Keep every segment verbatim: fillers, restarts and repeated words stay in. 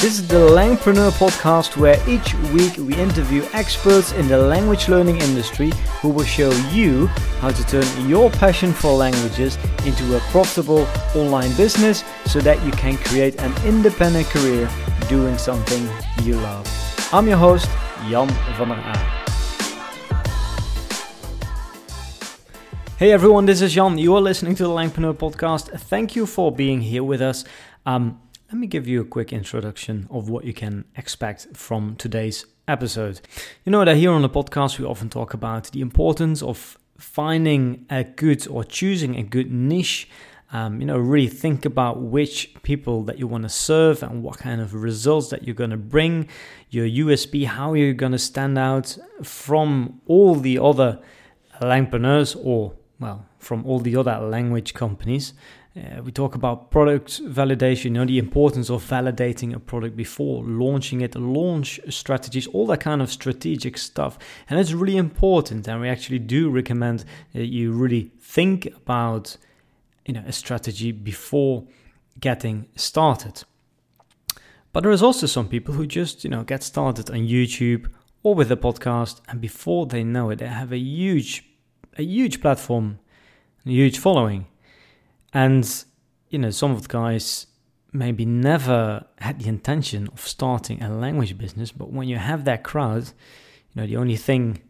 This is the Langpreneur podcast, where each week we interview experts in the language learning industry who will show you how to turn your passion for languages into a profitable online business so that you can create an independent career doing something you love. I'm your host, Jan van der Aa. Hey everyone, this is Jan. You are listening to the Langpreneur podcast. Thank you for being here with us. Um, Let me give you a quick introduction of what you can expect from today's episode. You know that here on the podcast we often talk about the importance of finding a good or choosing a good niche. Um, you know, really think about which people that you want to serve and what kind of results that you're going to bring, your U S P, how you're going to stand out from all the other Langpreneurs or, well, from all the other language companies. Uh, we talk about product validation, you know, the importance of validating a product before launching it, launch strategies, all that kind of strategic stuff. And it's really important. And we actually do recommend that you really think about, you know, a strategy before getting started. But there is also some people who just, you know, get started on YouTube or with a podcast, and before they know it, they have a huge, a huge platform, a huge following. And, you know, some of the guys maybe never had the intention of starting a language business, but when you have that crowd, you know, the only thing,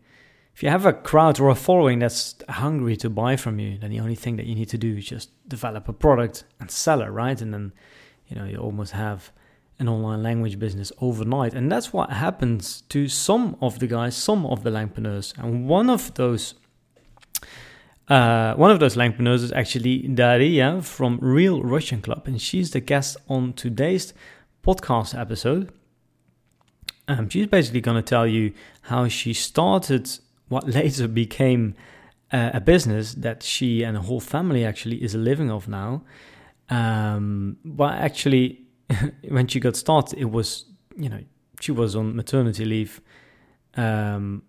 if you have a crowd or a following that's hungry to buy from you, then the only thing that you need to do is just develop a product and sell it, right? And then, you know, you almost have an online language business overnight. And that's what happens to some of the guys, some of the Langpreneurs. And one of those Uh, one of those Langpreneurs is actually Daria from Real Russian Club, and she's the guest on today's podcast episode. Um, she's basically going to tell you how she started what later became uh, a business that she and her whole family actually is living off now. Um, but actually, when she got started, it was, you know, she was on maternity leave. Um,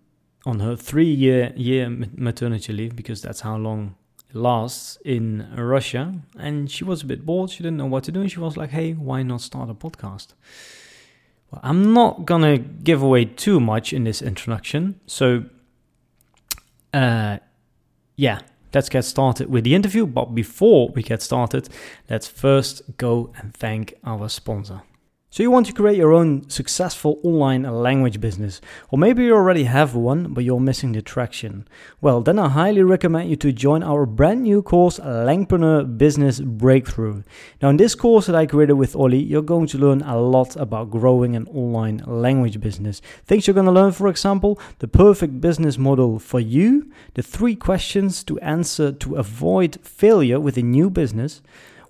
on her three-year year maternity leave, because that's how long it lasts in Russia. And she was a bit bored. She didn't know what to do. And she was like, hey, why not start a podcast? Well, I'm not going to give away too much in this introduction. So, uh, yeah, let's get started with the interview. But before we get started, let's first go and thank our sponsor. So you want to create your own successful online language business, or maybe you already have one, but you're missing the traction. Well, then I highly recommend you to join our brand new course, Langpreneur Business Breakthrough. Now, in this course that I created with Ollie, you're going to learn a lot about growing an online language business. Things you're going to learn, for example, the perfect business model for you, the three questions to answer to avoid failure with a new business,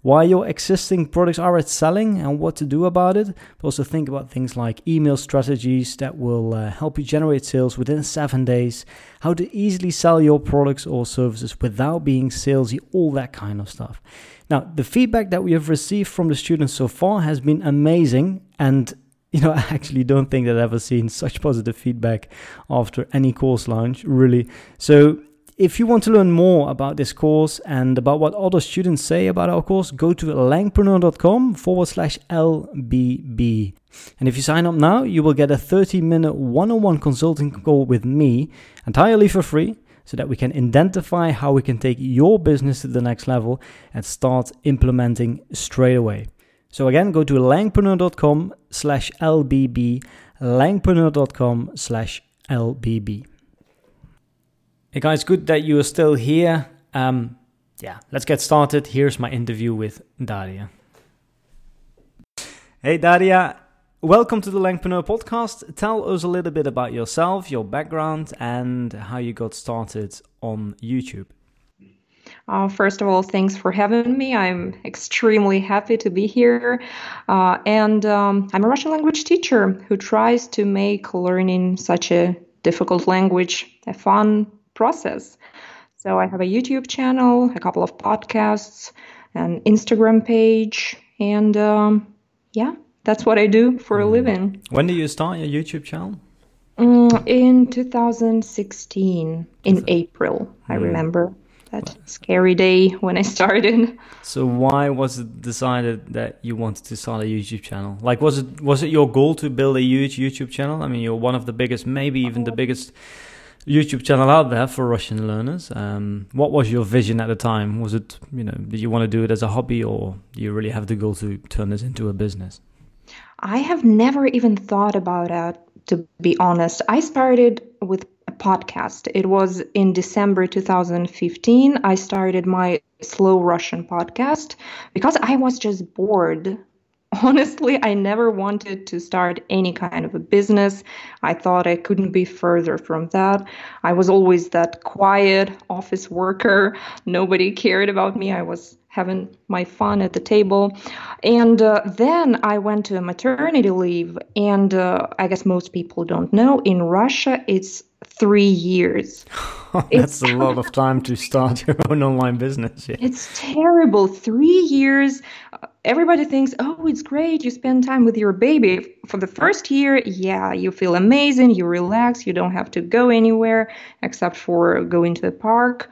why your existing products are at selling and what to do about it. But also think about things like email strategies that will uh, help you generate sales within seven days, how to easily sell your products or services without being salesy, all that kind of stuff. Now, the feedback that we have received from the students so far has been amazing, and you know, I actually don't think that I've ever seen such positive feedback after any course launch, really. So if you want to learn more about this course and about what other students say about our course, go to langpreneur.com forward slash LBB. And if you sign up now, you will get a thirty minute one-on-one consulting call with me entirely for free, so that we can identify how we can take your business to the next level and start implementing straight away. So again, go to langpreneur.com slash LBB, langpreneur.com slash LBB. Hey guys, good that you are still here. Um, yeah, let's get started. Here's my interview with Daria. Hey Daria, welcome to the Langpreneur podcast. Tell us a little bit about yourself, your background, and how you got started on YouTube. Uh, first of all, thanks for having me. I'm extremely happy to be here. Uh, and um, I'm a Russian language teacher who tries to make learning such a difficult language a fun process. So I have a YouTube channel, a couple of podcasts, an Instagram page, and um, yeah, that's what I do for a living. When did you start your YouTube channel? Um, in twenty sixteen, in April, I remember. that scary day when I started. So why was it decided that you wanted to start a YouTube channel? Like, was it was it your goal to build a huge YouTube channel? I mean, you're one of the biggest, maybe even the biggest YouTube channel out there for Russian learners. Um, what was your vision at the time? Was it, you know, did you want to do it as a hobby, or do you really have the goal to turn this into a business? I have never even thought about it, to be honest. I started with podcast. It was in December two thousand fifteen. I started my Slow Russian podcast because I was just bored. Honestly, I never wanted to start any kind of a business. I thought I couldn't be further from that. I was always that quiet office worker. Nobody cared about me. I was having my fun at the table. And uh, then I went to a maternity leave. And uh, I guess most people don't know, in Russia, it's three years. Oh, that's it's, a lot of time to start your own online business. Yeah. It's terrible. Three years. Everybody thinks, oh, it's great. You spend time with your baby. For the first year, yeah, you feel amazing. You relax. You don't have to go anywhere except for going to the park.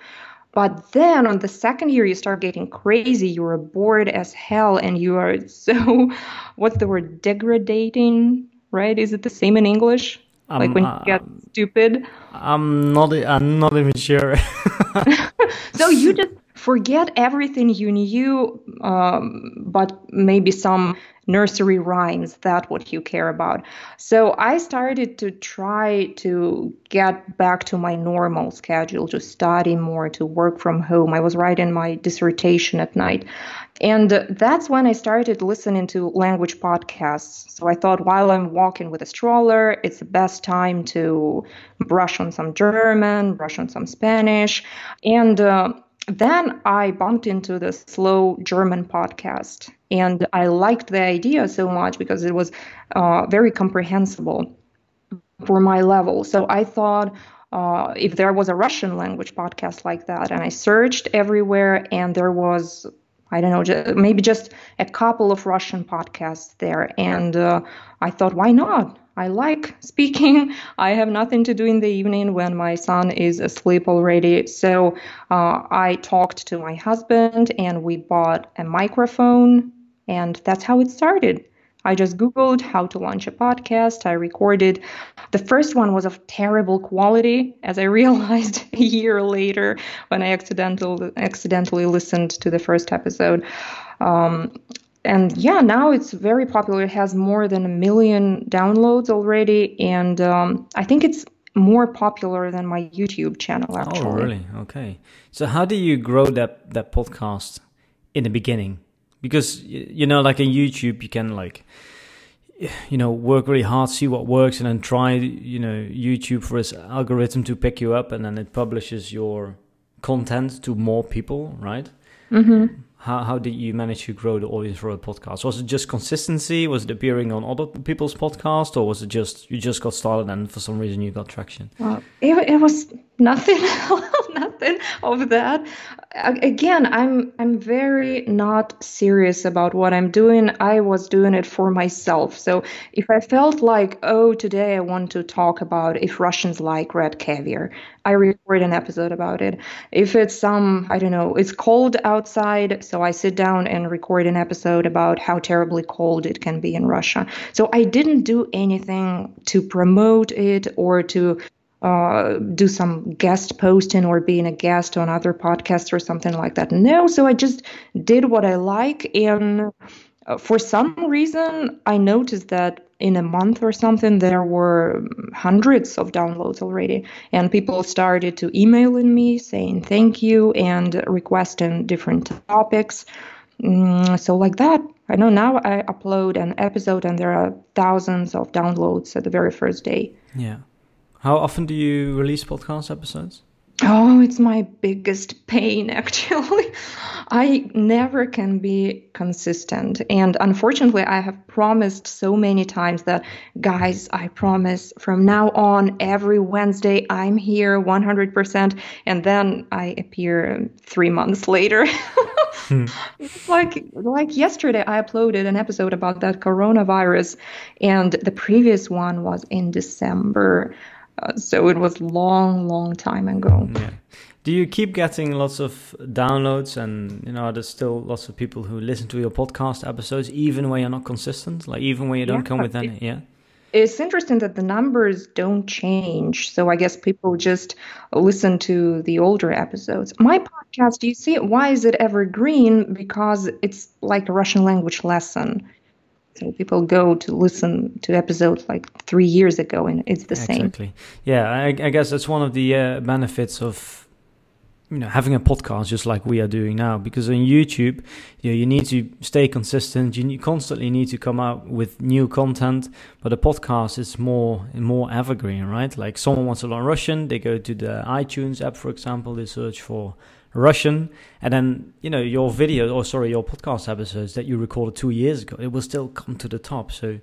But then on the second year, you start getting crazy. You are bored as hell. And you are so, what's the word, degrading, right? Is it the same in English? Like um, when you get um, stupid. I'm not. I'm not even sure. So you just forget everything you knew, um, but maybe some nursery rhymes. That's what you care about. So I started to try to get back to my normal schedule, to study more, to work from home. I was writing my dissertation at night. And that's when I started listening to language podcasts. So I thought, while I'm walking with a stroller, it's the best time to brush on some German, brush on some Spanish. And uh, then I bumped into the Slow German podcast. And I liked the idea so much because it was uh, very comprehensible for my level. So I thought, Uh, if there was a Russian language podcast like that, and I searched everywhere, and there was, I don't know, just, maybe just a couple of Russian podcasts there. And uh, I thought, why not? I like speaking. I have nothing to do in the evening when my son is asleep already. So uh, I talked to my husband, and we bought a microphone, and that's how it started. I just Googled how to launch a podcast. I recorded. The first one was of terrible quality, as I realized a year later when I accidental, accidentally listened to the first episode. Um, and yeah, now it's very popular. It has more than a million downloads already. And um, I think it's more popular than my YouTube channel, actually. Oh, really? Okay. So how do you grow that, that podcast in the beginning? Because, you know, like in YouTube, you can, like, you know, work really hard, see what works, and then try, you know, YouTube for its algorithm to pick you up, and then it publishes your content to more people, right? Mm-hmm. How how did you manage to grow the audience for a podcast? Was it just consistency? Was it appearing on other people's podcasts? Or was it just, you just got started and for some reason you got traction? Well, it, it was nothing, nothing of that. Again, I'm I'm very not serious about what I'm doing. I was doing it for myself. So if I felt like, oh, today I want to talk about if Russians like red caviar, I record an episode about it. If it's some, I don't know, it's cold outside, so I sit down and record an episode about how terribly cold it can be in Russia. So I didn't do anything to promote it or to uh, do some guest posting or being a guest on other podcasts or something like that. No, so I just did what I like. And for some reason, I noticed that in a month or something, there were hundreds of downloads already. And people started to emailing me saying thank you and requesting different topics. Mm, so like that, I know now I upload an episode and there are thousands of downloads at the very first day. Yeah. How often do you release podcast episodes? Oh, it's my biggest pain, actually. I never can be consistent. And unfortunately, I have promised so many times that, guys, I promise from now on, every Wednesday, I'm here one hundred percent. And then I appear three months later. Hmm. Like like yesterday, I uploaded an episode about that coronavirus. And the previous one was in December. Uh, so it was long, long time ago. Yeah. Do you keep getting lots of downloads, and you know, are there still lots of people who listen to your podcast episodes even when you're not consistent? Like even when you don't yeah, come with any, it, yeah? It's interesting that the numbers don't change. So I guess people just listen to the older episodes. My podcast, you see, why is it evergreen? Because it's like a Russian language lesson. So people go to listen to episodes like three years ago, and it's the exactly. same. Exactly. Yeah, I, I guess that's one of the uh, benefits of, you know, having a podcast just like we are doing now. Because on YouTube, you know, you need to stay consistent. You constantly need to come out with new content. But a podcast is more more evergreen, right? Like someone wants to learn Russian, they go to the iTunes app, for example, they search for Russian, and then you know your video or sorry your podcast episodes that you recorded two years ago, it will still come to the top. So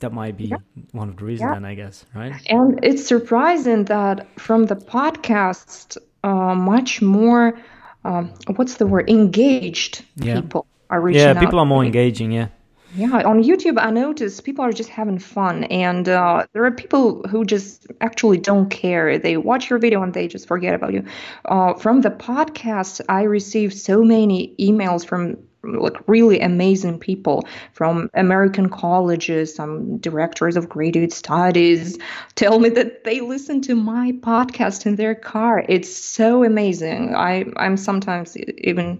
that might be yeah. one of the reasons, yeah. then I guess, right? And it's surprising that from the podcast, uh, much more, um, what's the word, engaged yeah. people are reaching out. Yeah, people out. are more engaging. Yeah. Yeah, on YouTube, I notice people are just having fun, and uh, there are people who just actually don't care. They watch your video and they just forget about you. Uh, from the podcast, I receive so many emails from like really amazing people, from American colleges, some directors of graduate studies, tell me that they listen to my podcast in their car. It's so amazing. I, I'm sometimes even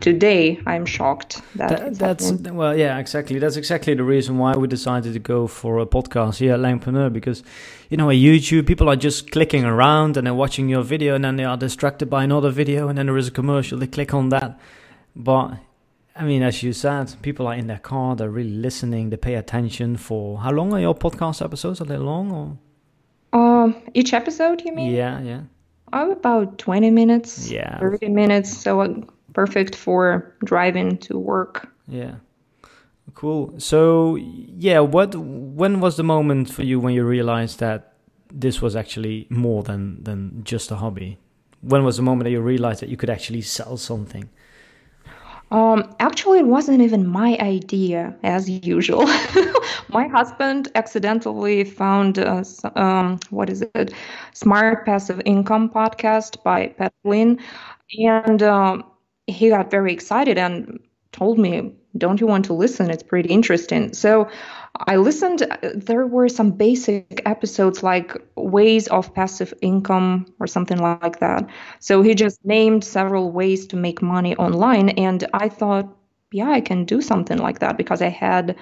today, I'm shocked. That, that that's, happened. Well, yeah, exactly. That's exactly the reason why we decided to go for a podcast here at Langpreneur, because, you know, at YouTube, people are just clicking around and they're watching your video, and then they are distracted by another video, and then there is a commercial, they click on that. But I mean, as you said, people are in their car, they're really listening, they pay attention for... How long are your podcast episodes? Are they long or...? Um, each episode, you mean? Yeah, yeah. Oh, about twenty minutes, yeah, thirty minutes, so perfect for driving to work. Yeah, cool. So, yeah, what? When was the moment for you when you realized that this was actually more than, than just a hobby? When was the moment that you realized that you could actually sell something? Um, actually, it wasn't even my idea, as usual. My husband accidentally found, uh, um, what is it, Smart Passive Income podcast by Pat Flynn, and uh, he got very excited and told me, don't you want to listen? It's pretty interesting. So I listened. There were some basic episodes like ways of passive income or something like that. So he just named several ways to make money online. And I thought, yeah, I can do something like that, because I had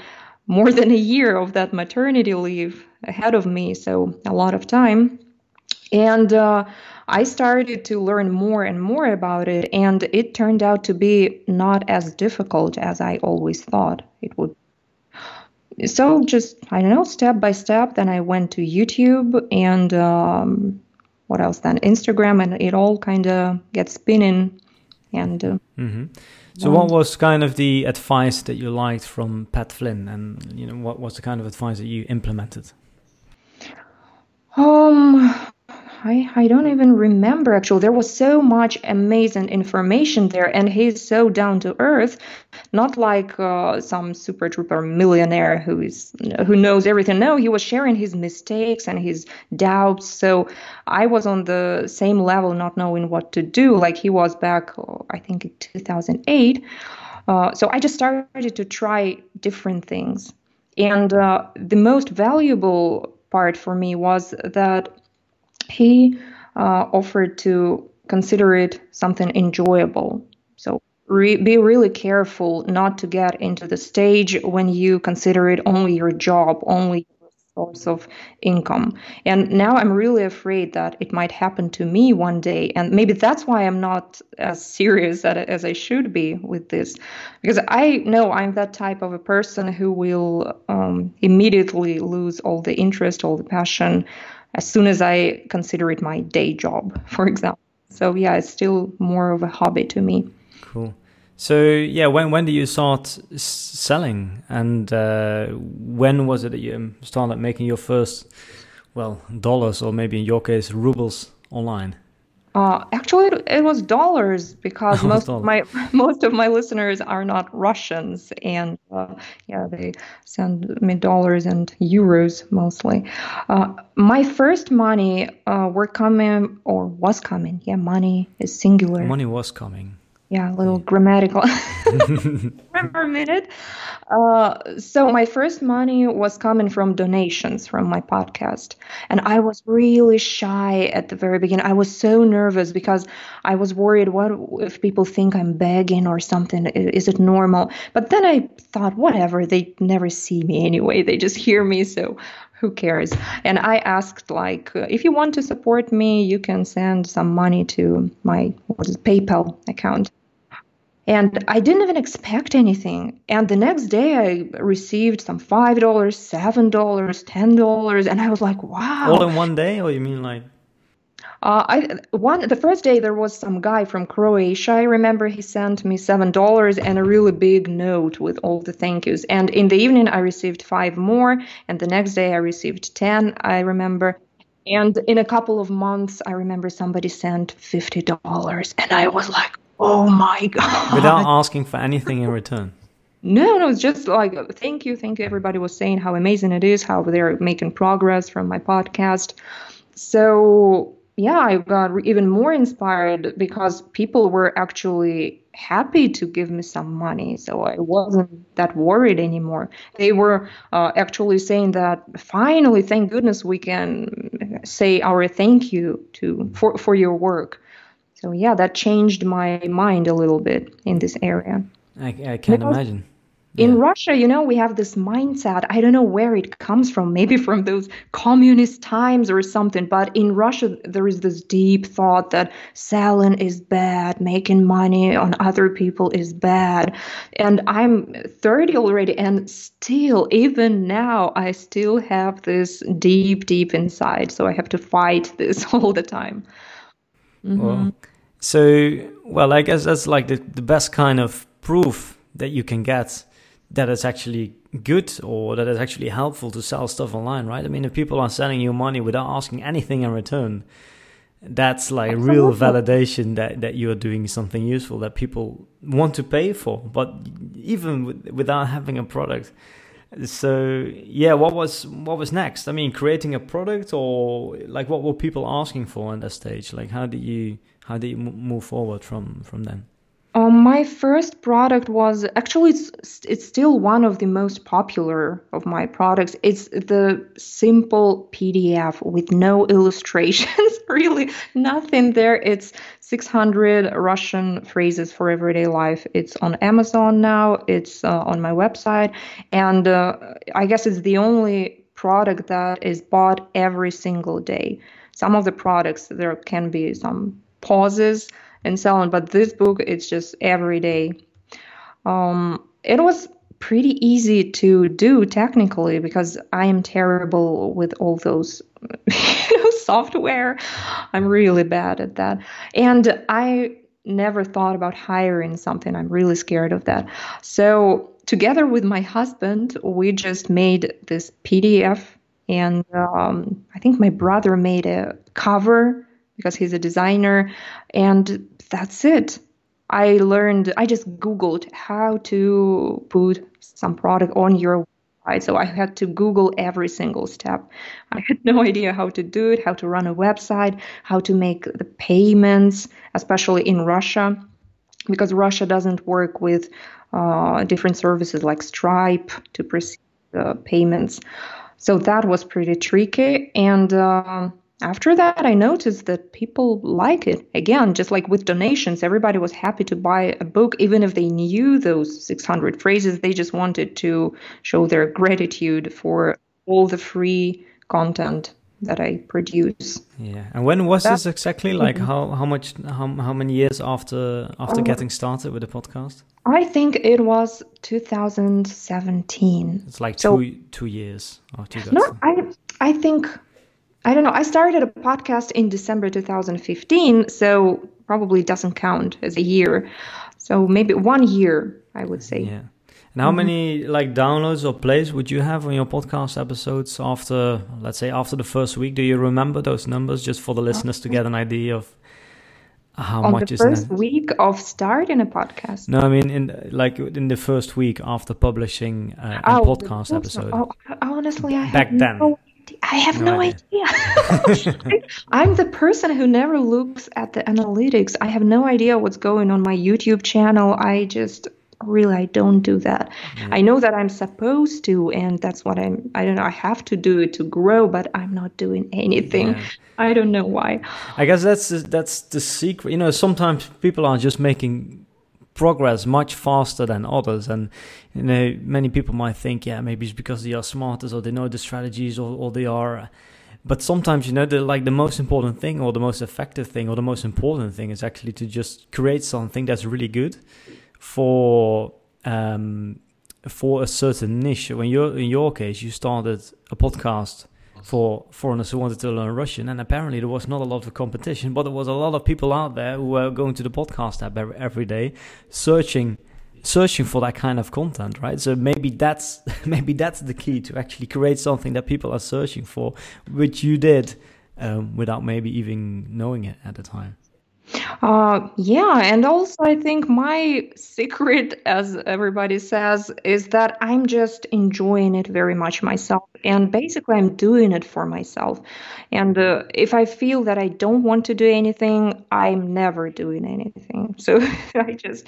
more than a year of that maternity leave ahead of me. So a lot of time. And uh, I started to learn more and more about it. And it turned out to be not as difficult as I always thought it would be. So just, I don't know, step by step, then I went to YouTube and um, what else then? Instagram, and it all kind of gets spinning. And uh, mm-hmm. So um, what was kind of the advice that you liked from Pat Flynn, and, you know, what was the kind of advice that you implemented? Um, I, I don't even remember, actually. There was so much amazing information there, and he's so down to earth, not like uh, some super trooper millionaire who is who knows everything. No, he was sharing his mistakes and his doubts. So I was on the same level, not knowing what to do, like he was back, oh, I think, in two thousand eight. Uh, so I just started to try different things. And uh, the most valuable part for me was that he uh, offered to consider it something enjoyable. So re- be really careful not to get into the stage when you consider it only your job, only your source of income. And now I'm really afraid that it might happen to me one day. And maybe that's why I'm not as serious as I should be with this. Because I know I'm that type of a person who will um, immediately lose all the interest, all the passion, as soon as I consider it my day job, for example. So yeah, it's still more of a hobby to me. Cool. So yeah, when when did you start s- selling, and uh, when was it that you started making your first, well, dollars, or maybe in your case, rubles online? Uh, actually, it, it was dollars because most of my most of my listeners are not Russians, and uh, yeah, they send me dollars and euros mostly. Uh, my first money uh, were coming or was coming. Yeah, money is singular. Money was coming. Yeah, a little grammatical. Remember a minute. Uh, so my first money was coming from donations from my podcast. And I was really shy at the very beginning. I was so nervous because I was worried, what if people think I'm begging or something? Is it normal? But then I thought, whatever, they never see me anyway. They just hear me, so who cares? And I asked, like, if you want to support me, you can send some money to my what is it, PayPal account. And I didn't even expect anything. And the next day, I received some five dollars, seven dollars, ten dollars. And I was like, wow. All in one day? Or you mean like? Uh, I one the first day there was some guy from Croatia. I remember he sent me seven dollars and a really big note with all the thank yous. And in the evening I received five more, and the next day I received ten. I remember, and in a couple of months I remember somebody sent fifty dollars, and I was like, oh my god! Without asking for anything in return. No, no, it's just like, thank you, thank you. Everybody was saying how amazing it is, how they're making progress from my podcast. So. Yeah, I got even more inspired because people were actually happy to give me some money. So I wasn't that worried anymore. They were uh, actually saying that finally, thank goodness, we can say our thank you to for, for your work. So yeah, that changed my mind a little bit in this area. I, I can't because imagine. Yeah. In Russia, you know, we have this mindset. I don't know where it comes from, maybe from those communist times or something. But in Russia, there is this deep thought that selling is bad, making money on other people is bad. And I'm thirty already. And still, even now, I still have this deep, deep inside. So I have to fight this all the time. Mm-hmm. Well, so, well, I guess that's like the, the best kind of proof that you can get. That is actually good or that is actually helpful to sell stuff online, right? I mean, if people are sending you money without asking anything in return, that's like Absolutely. Real validation that, that you're doing something useful that people want to pay for, but even with, without having a product. So yeah, what was what was next? I mean, creating a product or like what were people asking for at that stage? Like how did you how did you move forward from, from then? Uh, my first product was actually it's, it's still one of the most popular of my products. It's the simple P D F with no illustrations, really nothing there. It's six hundred Russian phrases for everyday life. It's on Amazon now. It's uh, on my website, and uh, I guess it's the only product that is bought every single day. Some of the products there can be some pauses. And so on, but this book, it's just every day. Um, it was pretty easy to do technically because I am terrible with all those you know, software. I'm really bad at that. And I never thought about hiring something. I'm really scared of that. So together with my husband, we just made this P D F. And um, I think my brother made a cover because he's a designer, and that's it. I learned, I just Googled how to put some product on your website. So I had to Google every single step. I had no idea how to do it, how to run a website, how to make the payments, especially in Russia, because Russia doesn't work with uh, different services like Stripe to proceed uh, payments. So that was pretty tricky. And, uh, After that, I noticed that people like it. Again, just like with donations, everybody was happy to buy a book, even if they knew those six hundred phrases. They just wanted to show their gratitude for all the free content that I produce. Yeah. And when was That's, this exactly? Like mm-hmm. how, how much, how, how many years after after um, getting started with the podcast? I think it was twenty seventeen. It's like so, two two years after you got No, started. I I think... I don't know. I started a podcast in December two thousand fifteen, so probably doesn't count as a year. So maybe one year, I would say. Yeah. And how mm-hmm. many like downloads or plays would you have on your podcast episodes after, let's say, after the first week? Do you remember those numbers just for the listeners to get an idea of How on much the is first that? Week of starting a podcast? No, I mean in like in the first week after publishing uh, a oh, podcast episode. Oh, honestly, I back have then. No idea. I have no, no idea. idea. I'm the person who never looks at the analytics. I have no idea what's going on my YouTube channel. I just really I don't do that. Mm. I know that I'm supposed to, and that's what I'm. I don't know. I have to do it to grow, but I'm not doing anything. Yeah. I don't know why. I guess that's the, that's the secret. You know, sometimes people are just making progress much faster than others, and you know, many people might think, yeah, maybe it's because they are smarter or they know the strategies or, or they are. But sometimes, you know, the like the most important thing or the most effective thing or the most important thing is actually to just create something that's really good for um for a certain niche. When you're in your case, you started a podcast for foreigners who wanted to learn Russian, and apparently there was not a lot of competition, but there was a lot of people out there who were going to the podcast app every day, searching searching for that kind of content, right? So maybe that's maybe that's the key, to actually create something that people are searching for, which you did um, without maybe even knowing it at the time. Uh, yeah, and also I think my secret, as everybody says, is that I'm just enjoying it very much myself. And basically, I'm doing it for myself. And uh, if I feel that I don't want to do anything, I'm never doing anything. So I just,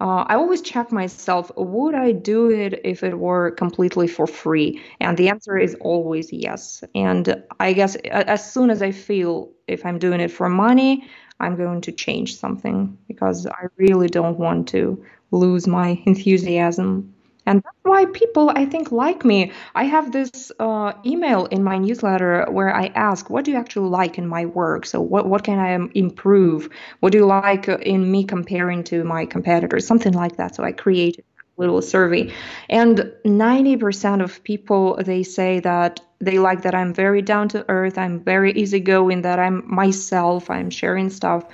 uh, I always check myself, would I do it if it were completely for free? And the answer is always yes. And I guess as soon as I feel if I'm doing it for money, I'm going to change something, because I really don't want to lose my enthusiasm. And that's why people, I think, like me. I have this uh, email in my newsletter where I ask, what do you actually like in my work? So what, what can I improve? What do you like in me comparing to my competitors? Something like that. So I created a little survey. And ninety percent of people, they say that they like that I'm very down to earth. I'm very easygoing, that I'm myself. I'm sharing stuff.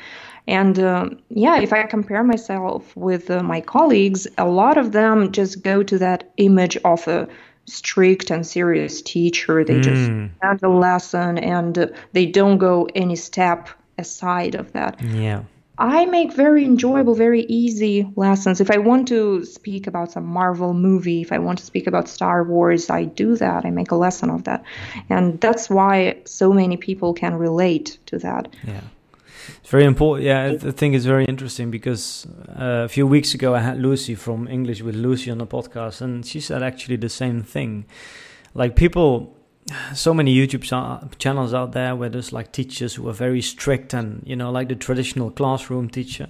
And uh, yeah, if I compare myself with uh, my colleagues, a lot of them just go to that image of a strict and serious teacher. They mm. just have the lesson and uh, they don't go any step aside of that. Yeah. I make very enjoyable, very easy lessons. If I want to speak about some Marvel movie, if I want to speak about Star Wars, I do that. I make a lesson of that. And that's why so many people can relate to that. Yeah. It's very important. Yeah, I think it's very interesting because uh, a few weeks ago I had Lucy from English with Lucy on the podcast, and she said actually the same thing. Like people, so many YouTube ch- channels out there where there's like teachers who are very strict and, you know, like the traditional classroom teacher.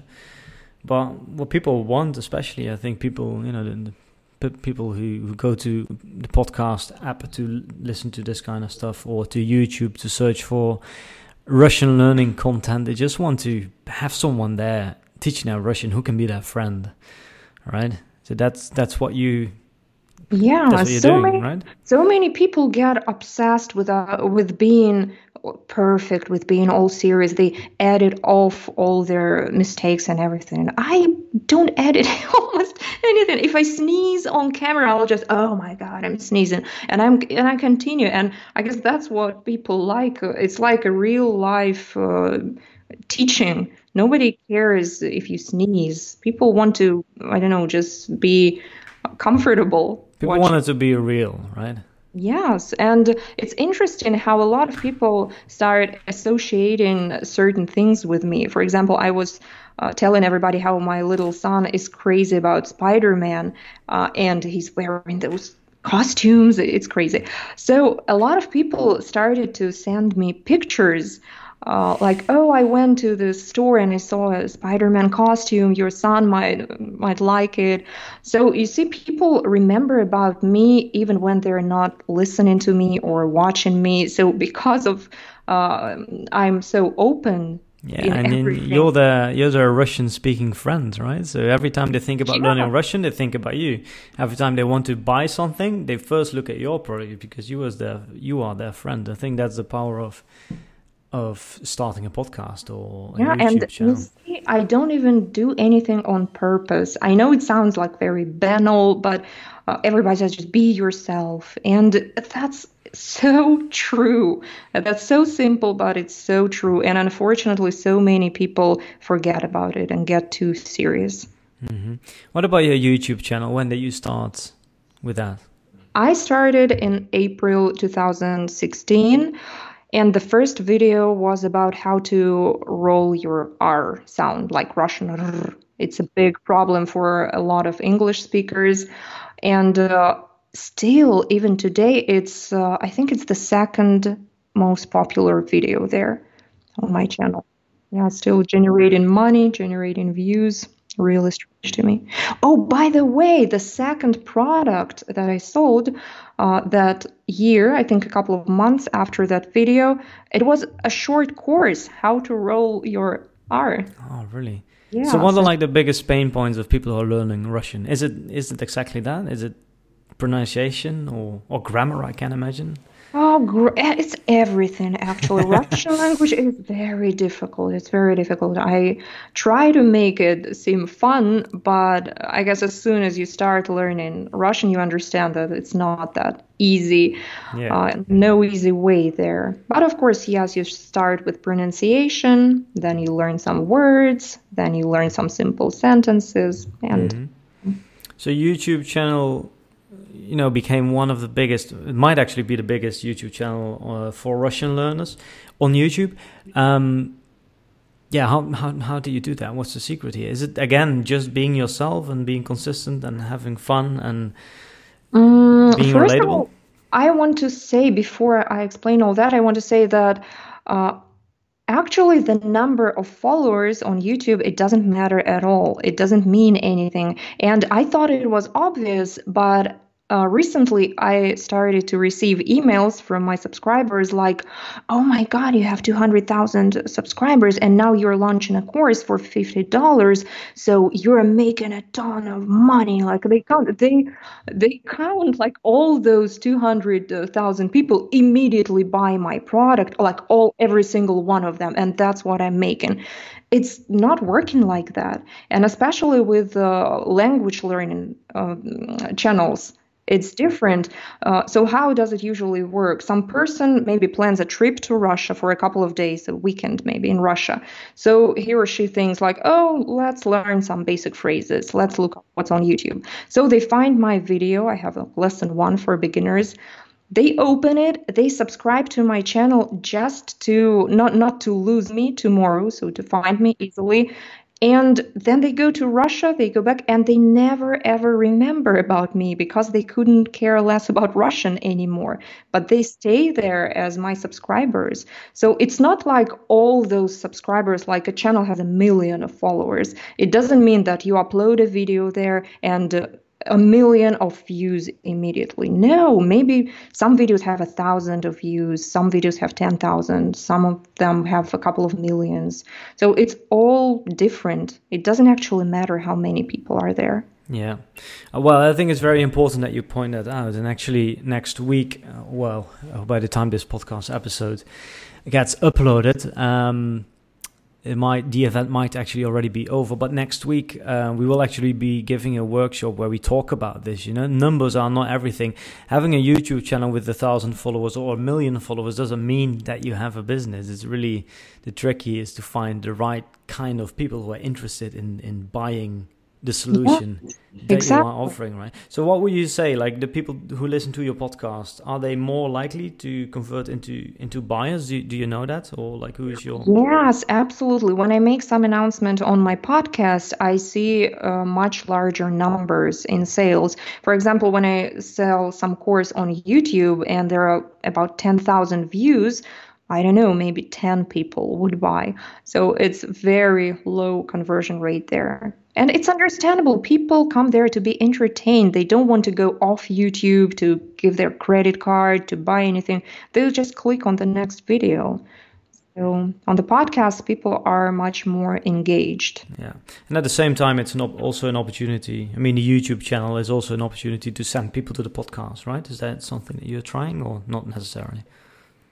But what people want, especially, I think people, you know, the, the people who, who go to the podcast app to listen to this kind of stuff, or to YouTube to search for Russian learning content, they just want to have someone there teaching them Russian who can be their friend, right? So that's that's what you yeah that's what you're so doing, many right? So many people get obsessed with uh, with being perfect, with being all serious. They edit off all their mistakes and everything. I don't edit almost anything. If I sneeze on camera, I'll just, oh my God, I'm sneezing, and I'm and I continue. And I guess that's what people like. It's like a real life uh, teaching. Nobody cares if you sneeze. People want to, I don't know, just be comfortable. People watching. Want it to be real, right? Yes, and it's interesting how a lot of people start associating certain things with me. For example, I was uh, telling everybody how my little son is crazy about Spider-Man, uh, and he's wearing those costumes. It's crazy. So a lot of people started to send me pictures. Uh, like, oh, I went to the store and I saw a Spider-Man costume. Your son might might like it. So you see, people remember about me even when they're not listening to me or watching me. So because of uh, I'm so open. Yeah, in and in, you're the you're the Russian-speaking friend, right? So every time they think about yeah. learning Russian, they think about you. Every time they want to buy something, they first look at your product because you was their you are their friend. I think that's the power of. of starting a podcast or a yeah, YouTube and channel. See, I don't even do anything on purpose. I know it sounds like very banal, but uh, everybody says just be yourself, and that's so true. That's so simple, but it's so true. And unfortunately, so many people forget about it and get too serious. Mm-hmm. What about your YouTube channel? When did you start with that? I started in April two thousand sixteen. And the first video was about how to roll your R sound, like Russian R. It's a big problem for a lot of English speakers. And uh, still, even today, it's uh, I think it's the second most popular video there on my channel. Yeah, still generating money, generating views. Really strange to me. Oh, by the way, the second product that I sold uh, that year, I think a couple of months after that video, it was a short course, how to roll your R. Oh, really? Yeah. So what are like the biggest pain points of people who are learning Russian? Is it is it exactly that? Is it pronunciation or, or grammar, I can imagine? Oh, gr- it's everything, actually. Russian language is very difficult. It's very difficult. I try to make it seem fun, but I guess as soon as you start learning Russian, you understand that it's not that easy. Yeah. Uh, no easy way there. But of course, yes, you start with pronunciation, then you learn some words, then you learn some simple sentences. And mm-hmm. So YouTube channel... you know, became one of the biggest, it might actually be the biggest YouTube channel uh, for Russian learners on YouTube. Um, yeah, how, how how do you do that? What's the secret here? Is it, again, just being yourself and being consistent and having fun and um, being first relatable? Of all, I want to say, before I explain all that, I want to say that uh, actually the number of followers on YouTube, it doesn't matter at all. It doesn't mean anything. And I thought it was obvious, but... Uh, recently, I started to receive emails from my subscribers like, oh my God, you have two hundred thousand subscribers and now you're launching a course for fifty dollars. So you're making a ton of money. Like they count, they, they count like all those two hundred thousand people immediately buy my product, like all, every single one of them. And that's what I'm making. It's not working like that. And especially with uh, language learning uh, channels. It's different. Uh, so how does it usually work? Some person maybe plans a trip to Russia for a couple of days, a weekend maybe in Russia. So he or she thinks like, oh, let's learn some basic phrases. Let's look up what's on YouTube. So they find my video. I have a lesson one for beginners. They open it. They subscribe to my channel just to not, not to lose me tomorrow. So to find me easily. And then they go to Russia, they go back, and they never, ever remember about me because they couldn't care less about Russian anymore. But they stay there as my subscribers. So it's not like all those subscribers, like a channel has a million of followers. It doesn't mean that you upload a video there and uh, a million of views immediately. No, maybe some videos have a thousand of views, some videos have ten thousand, some of them have a couple of millions. So it's all different. It doesn't actually matter how many people are there. Yeah. Well, I think it's very important that you point that out. And actually next week, well, by the time this podcast episode gets uploaded, um, It might, the event might actually already be over, but next week uh, we will actually be giving a workshop where we talk about this. You know, numbers are not everything. Having a YouTube channel with a thousand followers or a million followers doesn't mean that you have a business. It's really, the tricky is to find the right kind of people who are interested in, in buying the solution yeah, that exactly. you are offering, right? So what would you say, like the people who listen to your podcast, are they more likely to convert into into buyers? Do, do you know that? Or like who is your... Yes, absolutely. When I make some announcement on my podcast, I see uh, much larger numbers in sales. For example, when I sell some course on YouTube and there are about ten thousand views, I don't know, maybe ten people would buy. So it's very low conversion rate there. And it's understandable. People come there to be entertained. They don't want to go off YouTube to give their credit card, to buy anything. They'll just click on the next video. So on the podcast, people are much more engaged. Yeah. And at the same time, it's an op- also an opportunity. I mean, the YouTube channel is also an opportunity to send people to the podcast, right? Is that something that you're trying or not necessarily?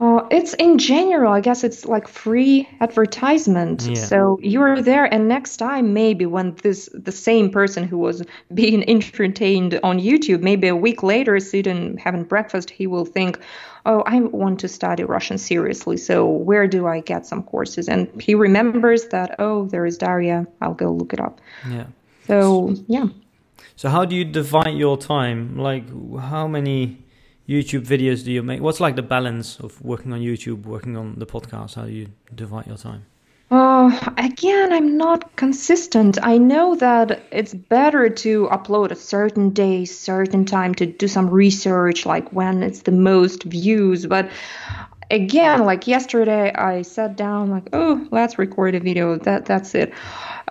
Uh, it's in general, I guess it's like free advertisement. Yeah. So you're there, and next time maybe when this the same person who was being entertained on YouTube, maybe a week later sitting having breakfast, he will think, oh, I want to study Russian seriously. So where do I get some courses? And he remembers that, oh, there is Daria. I'll go look it up. Yeah. So, yeah. So how do you divide your time? Like how many YouTube videos do you make? What's like the balance of working on YouTube, working on the podcast? How do you divide your time? Uh, again, I'm not consistent. I know that it's better to upload a certain day, certain time to do some research, like when it's the most views. But again, like yesterday, I sat down like, oh, let's record a video. That that's it.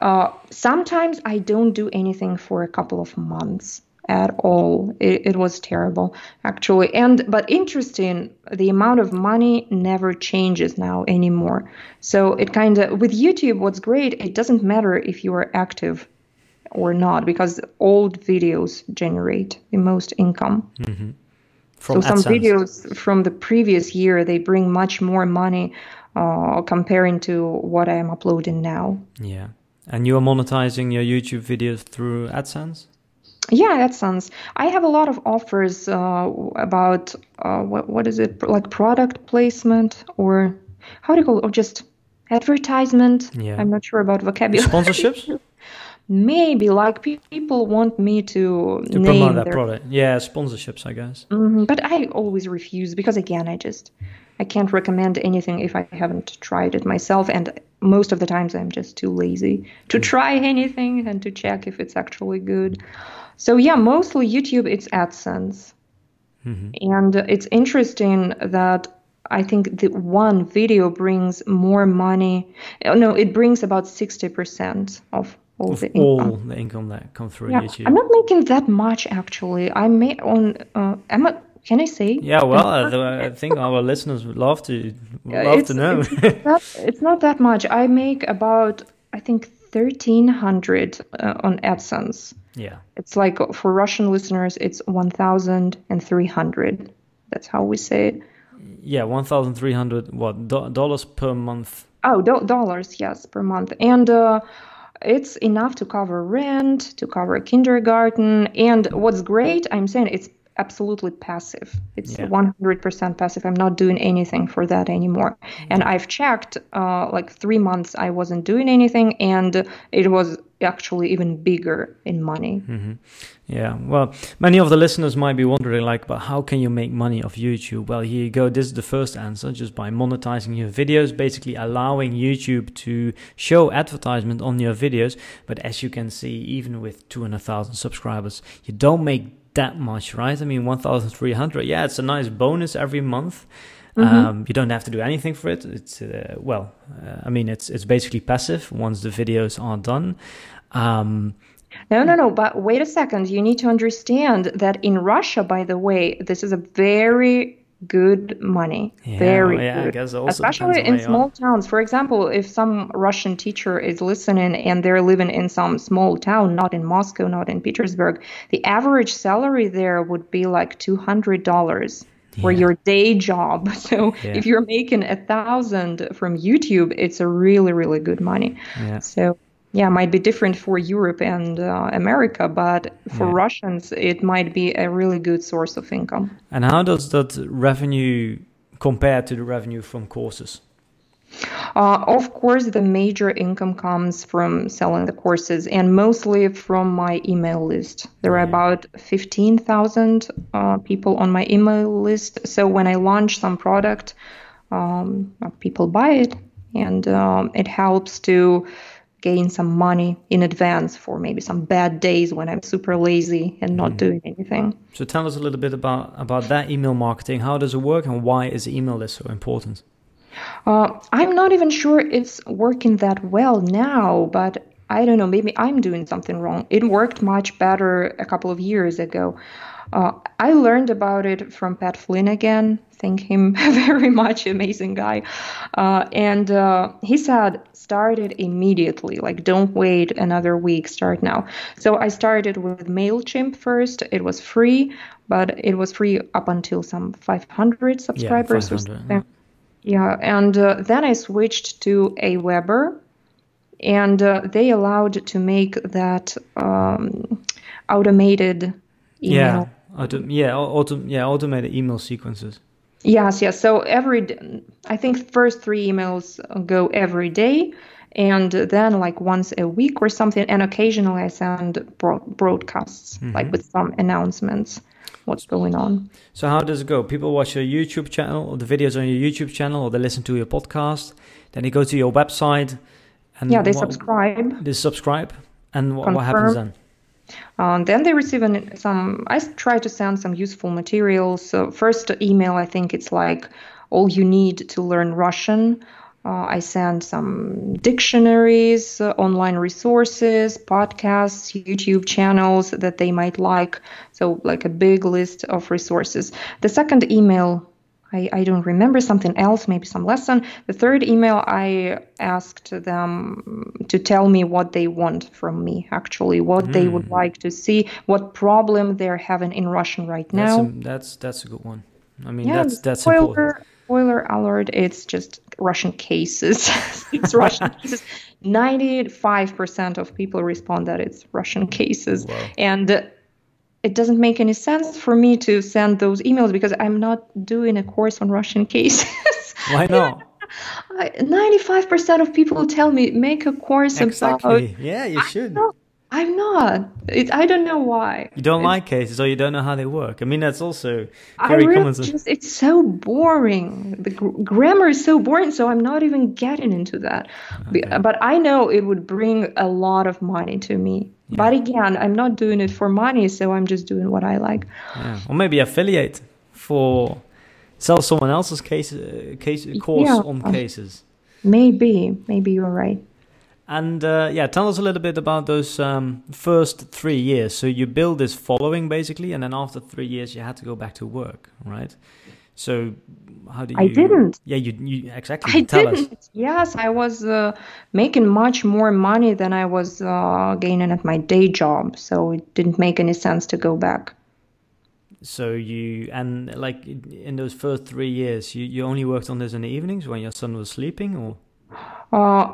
Uh, sometimes I don't do anything for a couple of months at all. It, it was terrible, actually. And but interesting, the amount of money never changes now anymore. So it kind of, with YouTube, what's great, it doesn't matter if you are active or not, because old videos generate the most income. Mm-hmm. From so AdSense. Some videos from the previous year, they bring much more money uh, comparing to what I am uploading now. Yeah. And you are monetizing your YouTube videos through AdSense? Yeah, that sounds. I have a lot of offers uh, about uh, what what is it like product placement or how do you call it, or just advertisement. Yeah. I'm not sure about vocabulary. Sponsorships? Maybe like pe- people want me to, to name promote that their product. Yeah, sponsorships, I guess. Mm-hmm. But I always refuse because again, I just I can't recommend anything if I haven't tried it myself, and most of the times I'm just too lazy to try anything and to check if it's actually good. So yeah, mostly YouTube, it's AdSense. Mm-hmm. And it's interesting that I think the one video brings more money. No, it brings about sixty percent of all of the income. all the income that comes through yeah. YouTube. I'm not making that much, actually. I made on, uh, I'm a, can I say? Yeah, well, I think our listeners would love to, would love it's, to know. It's not, it's not that much. I make about, I think, thirteen hundred uh, on AdSense. Yeah. It's like for Russian listeners, it's one thousand three hundred. That's how we say it. Yeah, one thousand three hundred, what, do- dollars per month? Oh, do- dollars, yes, per month. And uh, it's enough to cover rent, to cover kindergarten. And what's great, I'm saying it's absolutely passive. It's yeah. one hundred percent passive. I'm not doing anything for that anymore. And I've checked, uh, like three months I wasn't doing anything, and it was actually even bigger in money. Mm-hmm. Yeah, well, many of the listeners might be wondering, like, but how can you make money off YouTube? Well, here you go. This is the first answer, just by monetizing your videos, basically allowing YouTube to show advertisement on your videos. But as you can see, even with two hundred thousand subscribers, you don't make that much, right? I mean, one thousand three hundred, yeah, it's a nice bonus every month. Mm-hmm. Um, you don't have to do anything for it. It's, uh, well, uh, I mean, it's it's basically passive once the videos are done. Um, no, no, no, but wait a second. You need to understand that in Russia, by the way, this is a very good money. Yeah, very yeah, good. I guess also especially in small towns. For example, if some Russian teacher is listening and they're living in some small town, not in Moscow, not in Petersburg, the average salary there would be like two hundred dollars yeah. for your day job. So yeah. if you're making a thousand from YouTube, it's a really, really good money. Yeah. So yeah, it might be different for Europe and uh, America, but for yeah. Russians, it might be a really good source of income. And how does that revenue compare to the revenue from courses? Uh, of course, the major income comes from selling the courses and mostly from my email list. There are about fifteen thousand uh, people on my email list. So when I launch some product, um, people buy it, and um, it helps to gain some money in advance for maybe some bad days when I'm super lazy and not mm. doing anything. So tell us a little bit about, about that email marketing. How does it work and why is email list so important? Uh, I'm not even sure it's working that well now, but I don't know, maybe I'm doing something wrong. It worked much better a couple of years ago. Uh, I learned about it from Pat Flynn again. Thank him very much, amazing guy. Uh, and uh, he said, start it immediately. Like, don't wait another week, start now. So I started with MailChimp first. It was free, but it was free up until some five hundred subscribers. Yeah, five hundred, or something. Yeah. Yeah, and uh, then I switched to AWeber, and uh, they allowed to make that um, automated email. Yeah, autom- yeah, autom- yeah, automated email sequences. Yes, yes. So every, I think first three emails go every day, and then like once a week or something, and occasionally I send broad- broadcasts, mm-hmm. like with some announcements. What's going on? So how does it go? People watch your YouTube channel, or the videos on your YouTube channel, or they listen to your podcast. Then they go to your website, and yeah, they what, subscribe. They subscribe, and what, what happens then? Um, then they receive an, some. I try to send some useful materials. So first email, I think it's like all you need to learn Russian. Uh, I send some dictionaries, uh, online resources, podcasts, YouTube channels that they might like. So like a big list of resources. The second email, I, I don't remember, something else, maybe some lesson. The third email, I asked them to tell me what they want from me, actually, what mm. they would like to see, what problem they're having in Russian right now. That's a, that's, that's a good one. I mean, yeah, that's, that's spoiler, important. Spoiler alert, it's just Russian cases. It's Russian cases. ninety-five percent of people respond that it's Russian cases. Wow. And uh, it doesn't make any sense for me to send those emails because I'm not doing a course on Russian cases. Why not? Yeah. ninety-five percent of people tell me, make a course exactly. about... Yeah, you should. I'm not. It, I don't know why. You don't like cases, or you don't know how they work. I mean, that's also very really common. Just, it's so boring. The gr- grammar is so boring, so I'm not even getting into that. Okay. But I know it would bring a lot of money to me. Yeah. But again, I'm not doing it for money, so I'm just doing what I like. Yeah. Or maybe affiliate for sell someone else's case, uh, case course yeah. on cases. Maybe, maybe you're right. And uh, yeah, tell us a little bit about those um, first three years. So you build this following basically, and then after three years, you had to go back to work, right? So how did you? I didn't. Yeah, you, you exactly. I tell didn't. Us. Yes, I was uh, making much more money than I was uh, gaining at my day job, so it didn't make any sense to go back. So you and like in those first three years, you, you only worked on this in the evenings when your son was sleeping, or? Uh,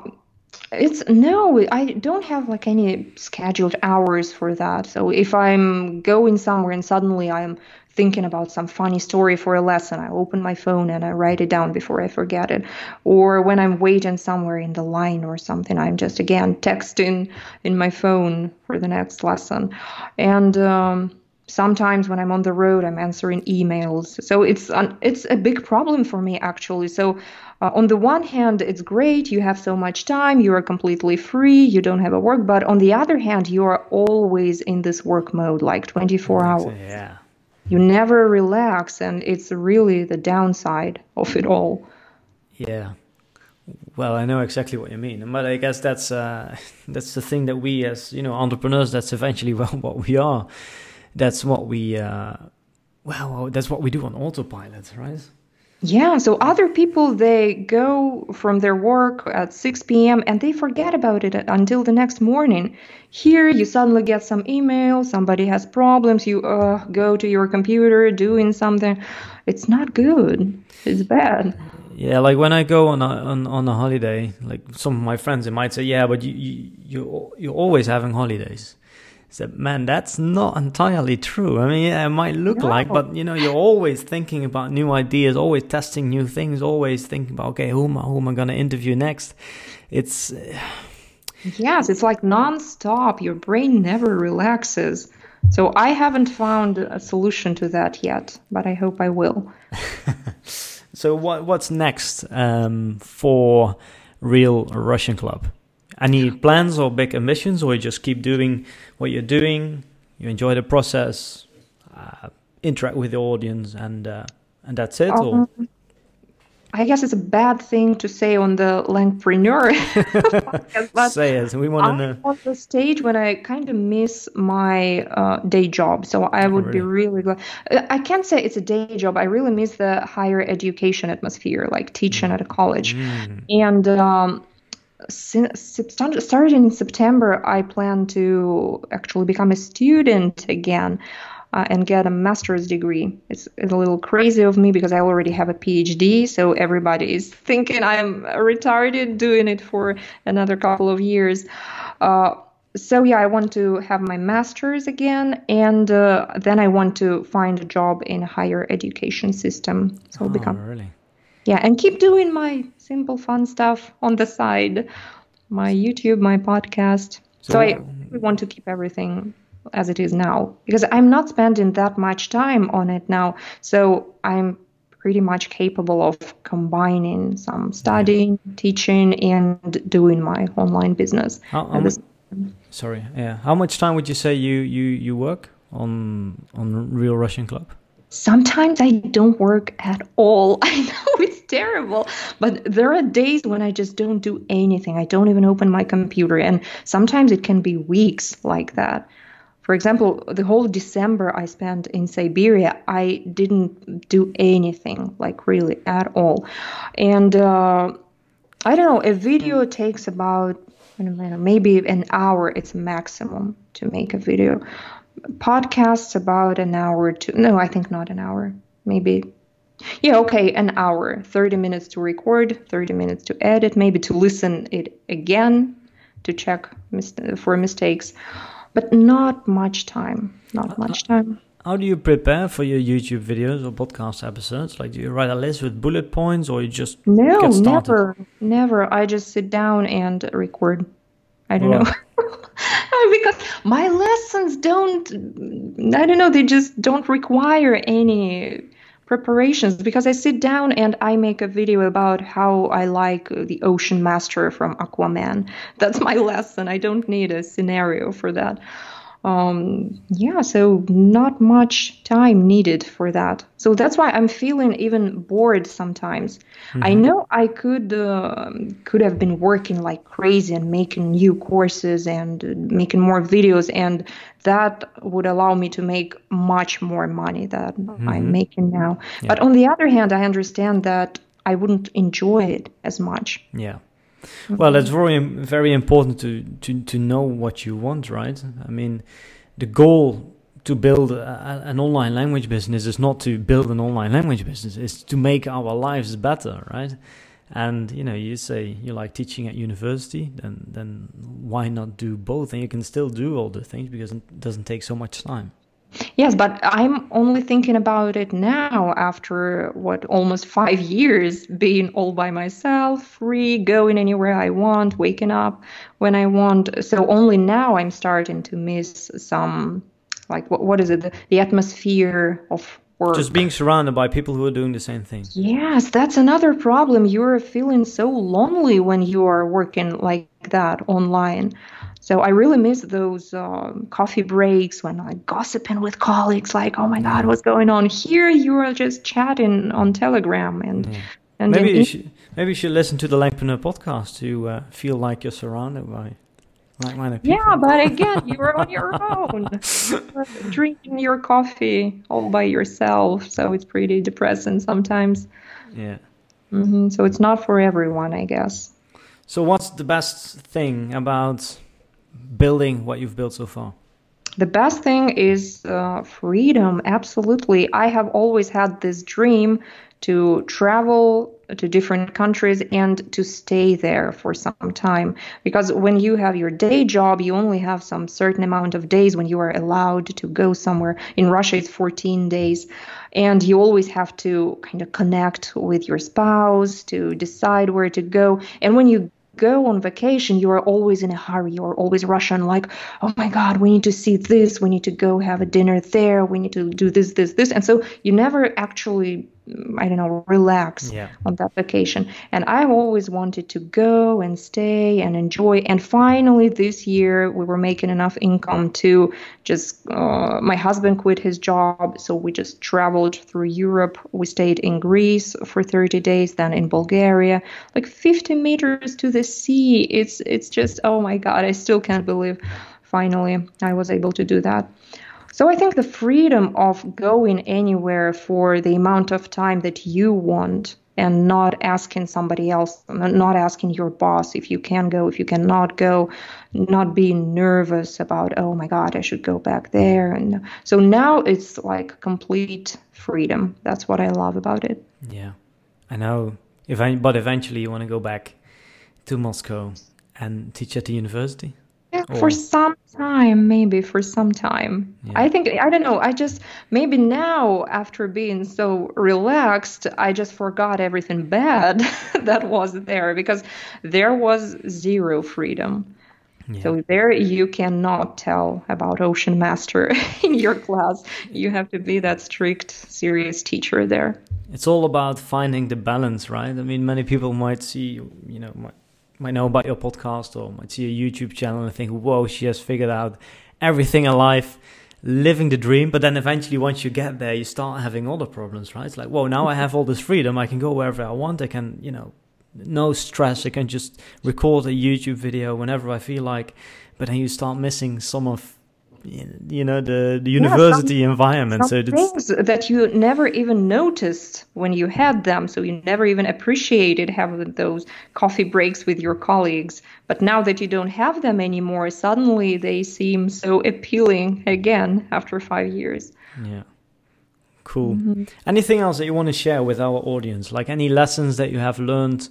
It's no, I don't have like any scheduled hours for that. So if I'm going somewhere and suddenly I'm thinking about some funny story for a lesson, I open my phone and I write it down before I forget it. Or when I'm waiting somewhere in the line or something, I'm just again texting in my phone for the next lesson. And um, sometimes when I'm on the road, I'm answering emails. So it's an, it's a big problem for me actually. So. Uh, on the one hand, it's great, you have so much time, you are completely free, you don't have a work, but on the other hand, you are always in this work mode, like twenty-four hours. Yeah. You never relax, and it's really the downside of it all. Yeah. Well, I know exactly what you mean, but I guess that's uh, that's the thing that we as, you know, entrepreneurs, that's eventually what we are. That's what we, uh, well, that's what we do on autopilot, right? Yeah, so other people, they go from their work at six p.m. and they forget about it until the next morning. Here, you suddenly get some email, somebody has problems, you uh, go to your computer doing something. It's not good. It's bad. Yeah, like when I go on a, on, on a holiday, like some of my friends, they might say, yeah, but you, you, you're, you're always having holidays. Said, man, that's not entirely true. I mean, yeah, it might look no. like, but you know, you're always thinking about new ideas, always testing new things, always thinking about, okay, who am I, who am I going to interview next? It's uh... yes, it's like nonstop. Your brain never relaxes. So I haven't found a solution to that yet, but I hope I will. So what what's next um, for Real Russian Club? Any plans or big ambitions, or you just keep doing what you're doing, you enjoy the process, uh, interact with the audience, and uh, and that's it? Um, or? I guess it's a bad thing to say on the Langpreneur podcast. Say it, we want to know. On the stage when I kind of miss my uh, day job, so I would oh, really? be really glad. I can't say it's a day job. I really miss the higher education atmosphere, like teaching mm. at a college. Mm. And... Um, Since starting in September, I plan to actually become a student again. uh, and get a master's degree. It's, it's a little crazy of me because I already have a P H D, so everybody is thinking I'm retarded doing it for another couple of years. Uh, so yeah, I want to have my master's again, and uh, then I want to find a job in higher education system. So oh, I'll become really? Yeah, and keep doing my simple fun stuff on the side, my YouTube, my podcast. So, so I really want to keep everything as it is now, because I'm not spending that much time on it now. So I'm pretty much capable of combining some studying, yeah. teaching, and doing my online business. How, how much, sorry, yeah. How much time would you say you, you, you work on on Real Russian Club? Sometimes I don't work at all. I know it's terrible, but there are days when I just don't do anything. I don't even open my computer, and sometimes it can be weeks like that. For example, the whole December I spent in Siberia, I didn't do anything, like really at all. And uh, I don't know, a video takes about maybe an hour, it's maximum to make a video. Podcasts about an hour to no I think not an hour maybe yeah okay an hour thirty minutes to record, thirty minutes to edit, maybe to listen it again to check mis- for mistakes, but not much time not much time How do you prepare for your YouTube videos or podcast episodes? Like, do you write a list with bullet points, or you just no get started? never never. I just sit down and record. I don't well. know because my lessons don't, I don't know, they just don't require any preparations, because I sit down and I make a video about how I like the Ocean Master from Aquaman. That's my lesson. I don't need a scenario for that. Um, yeah, so not much time needed for that. So that's why I'm feeling even bored sometimes. Mm-hmm. I know I could uh, could have been working like crazy and making new courses and making more videos, and that would allow me to make much more money than mm-hmm. I'm making now. Yeah. But on the other hand, I understand that I wouldn't enjoy it as much. Yeah. Well, that's very very important to, to, to know what you want, right? I mean, the goal to build a, an online language business is not to build an online language business. It's to make our lives better, right? And, you know, you say you like teaching at university, then, then why not do both? And you can still do all the things because it doesn't take so much time. Yes, but I'm only thinking about it now after, what, almost five years being all by myself, free, going anywhere I want, waking up when I want. So only now I'm starting to miss some, like, what, what is it, the, the atmosphere of work. Just being surrounded by people who are doing the same thing. Yes, that's another problem. You're feeling so lonely when you are working like that online. So I really miss those um, coffee breaks when like gossiping with colleagues, like, oh my God, what's going on here? You are just chatting on Telegram. And, yeah. and maybe, you should, maybe you should listen to the Langpreneur podcast to uh, feel like you're surrounded by like-minded people. Yeah, but again, you're on your own, drinking your coffee all by yourself. So it's pretty depressing sometimes. Yeah. Mm-hmm. So it's not for everyone, I guess. So what's the best thing about building what you've built so far? The best thing is uh, freedom, absolutely. I have always had this dream to travel to different countries and to stay there for some time. Because when you have your day job, you only have some certain amount of days when you are allowed to go somewhere. In Russia, it's fourteen days. And you always have to kind of connect with your spouse to decide where to go. And when you go on vacation, you are always in a hurry. You're always rushing, like, oh my God, we need to see this, we need to go have a dinner there, we need to do this, this, this. And so you never actually, I don't know, relax yeah. on that vacation. And I always wanted to go and stay and enjoy. And finally this year we were making enough income to just, uh, my husband quit his job. So we just traveled through Europe. We stayed in Greece for thirty days, then in Bulgaria, like fifty meters to the sea. It's, it's just, oh my God, I still can't believe finally I was able to do that. So I think the freedom of going anywhere for the amount of time that you want and not asking somebody else, not asking your boss if you can go, if you cannot go, not being nervous about, oh my God, I should go back there. And so now it's like complete freedom. That's what I love about it. Yeah, I know. If I, but eventually you want to go back to Moscow and teach at the university? Yeah, or... for some time, maybe for some time. Yeah. I think, I don't know, I just, maybe now after being so relaxed, I just forgot everything bad that was there, because there was zero freedom. Yeah. So there you cannot tell about Ocean Master in your class. You have to be that strict, serious teacher there. It's all about finding the balance, right? I mean, many people might see, you know, might, might know about your podcast or might see a YouTube channel and think, whoa, she has figured out everything in life, living the dream. But then eventually once you get there, you start having other problems, right? It's like, whoa, now I have all this freedom. I can go wherever I want. I can, you know, no stress. I can just record a YouTube video whenever I feel like. But then you start missing some of, you know, the, the university yeah, some, environment. Some so things that you never even noticed when you had them. So you never even appreciated having those coffee breaks with your colleagues. But now that you don't have them anymore, suddenly they seem so appealing again after five years. Yeah. Cool. Mm-hmm. Anything else that you want to share with our audience? Like any lessons that you have learned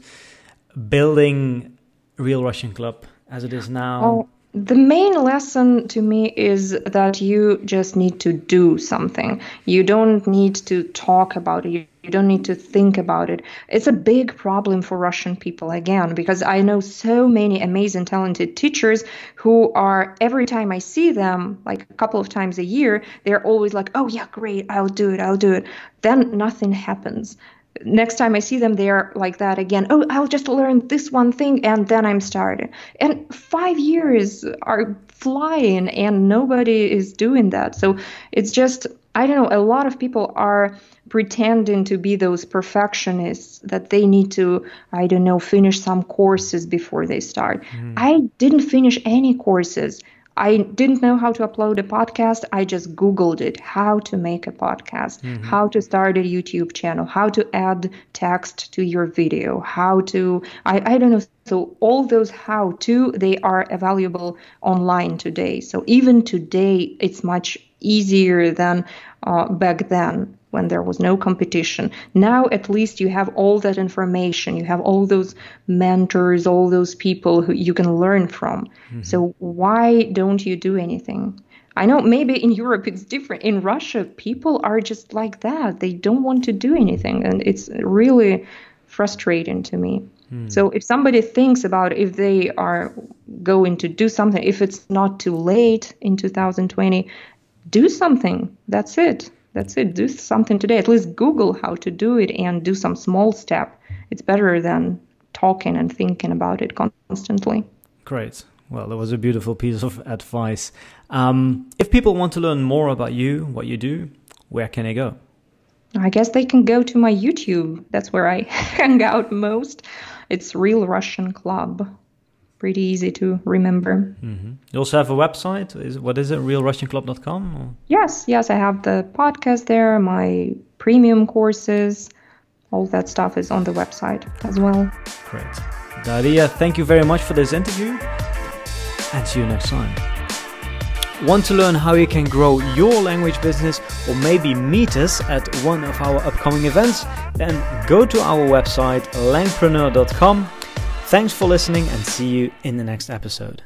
building Real Russian Club as it is now? Oh. The main lesson to me is that you just need to do something. You don't need to talk about it. You don't need to think about it. It's a big problem for Russian people, again, because I know so many amazing, talented teachers who are, every time I see them, like a couple of times a year, they're always like, oh, yeah, great, I'll do it, I'll do it. Then nothing happens. Next time I see them, they are like that again. Oh, I'll just learn this one thing and then I'm started. And five years are flying and nobody is doing that. So it's just, I don't know, a lot of people are pretending to be those perfectionists that they need to, I don't know, finish some courses before they start. Mm. I didn't finish any courses. I didn't know how to upload a podcast. I just Googled it, how to make a podcast, mm-hmm. how to start a YouTube channel, how to add text to your video, how to, I, I don't know. So all those how to, they are available online today. So even today, it's much easier than uh, back then when there was no competition. Now, at least you have all that information. You have all those mentors, all those people who you can learn from. Mm-hmm. So why don't you do anything? I know maybe in Europe it's different. In Russia, people are just like that. They don't want to do anything. And it's really frustrating to me. Mm. So if somebody thinks about if they are going to do something, if it's not too late in two thousand twenty, do something. That's it. That's it. Do something today. At least Google how to do it and do some small step. It's better than talking and thinking about it constantly. Great. Well, that was a beautiful piece of advice. Um, if people want to learn more about you, what you do, where can they go? I guess they can go to my YouTube. That's where I hang out most. It's Real Russian Club. Pretty easy to remember. Mm-hmm. You also have a website. Is what is it? real russian club dot com? Or? Yes, yes. I have the podcast there, my premium courses. All that stuff is on the website as well. Great. Daria, thank you very much for this interview. And see you next time. Want to learn how you can grow your language business or maybe meet us at one of our upcoming events? Then go to our website, langpreneur dot com. Thanks for listening and see you in the next episode.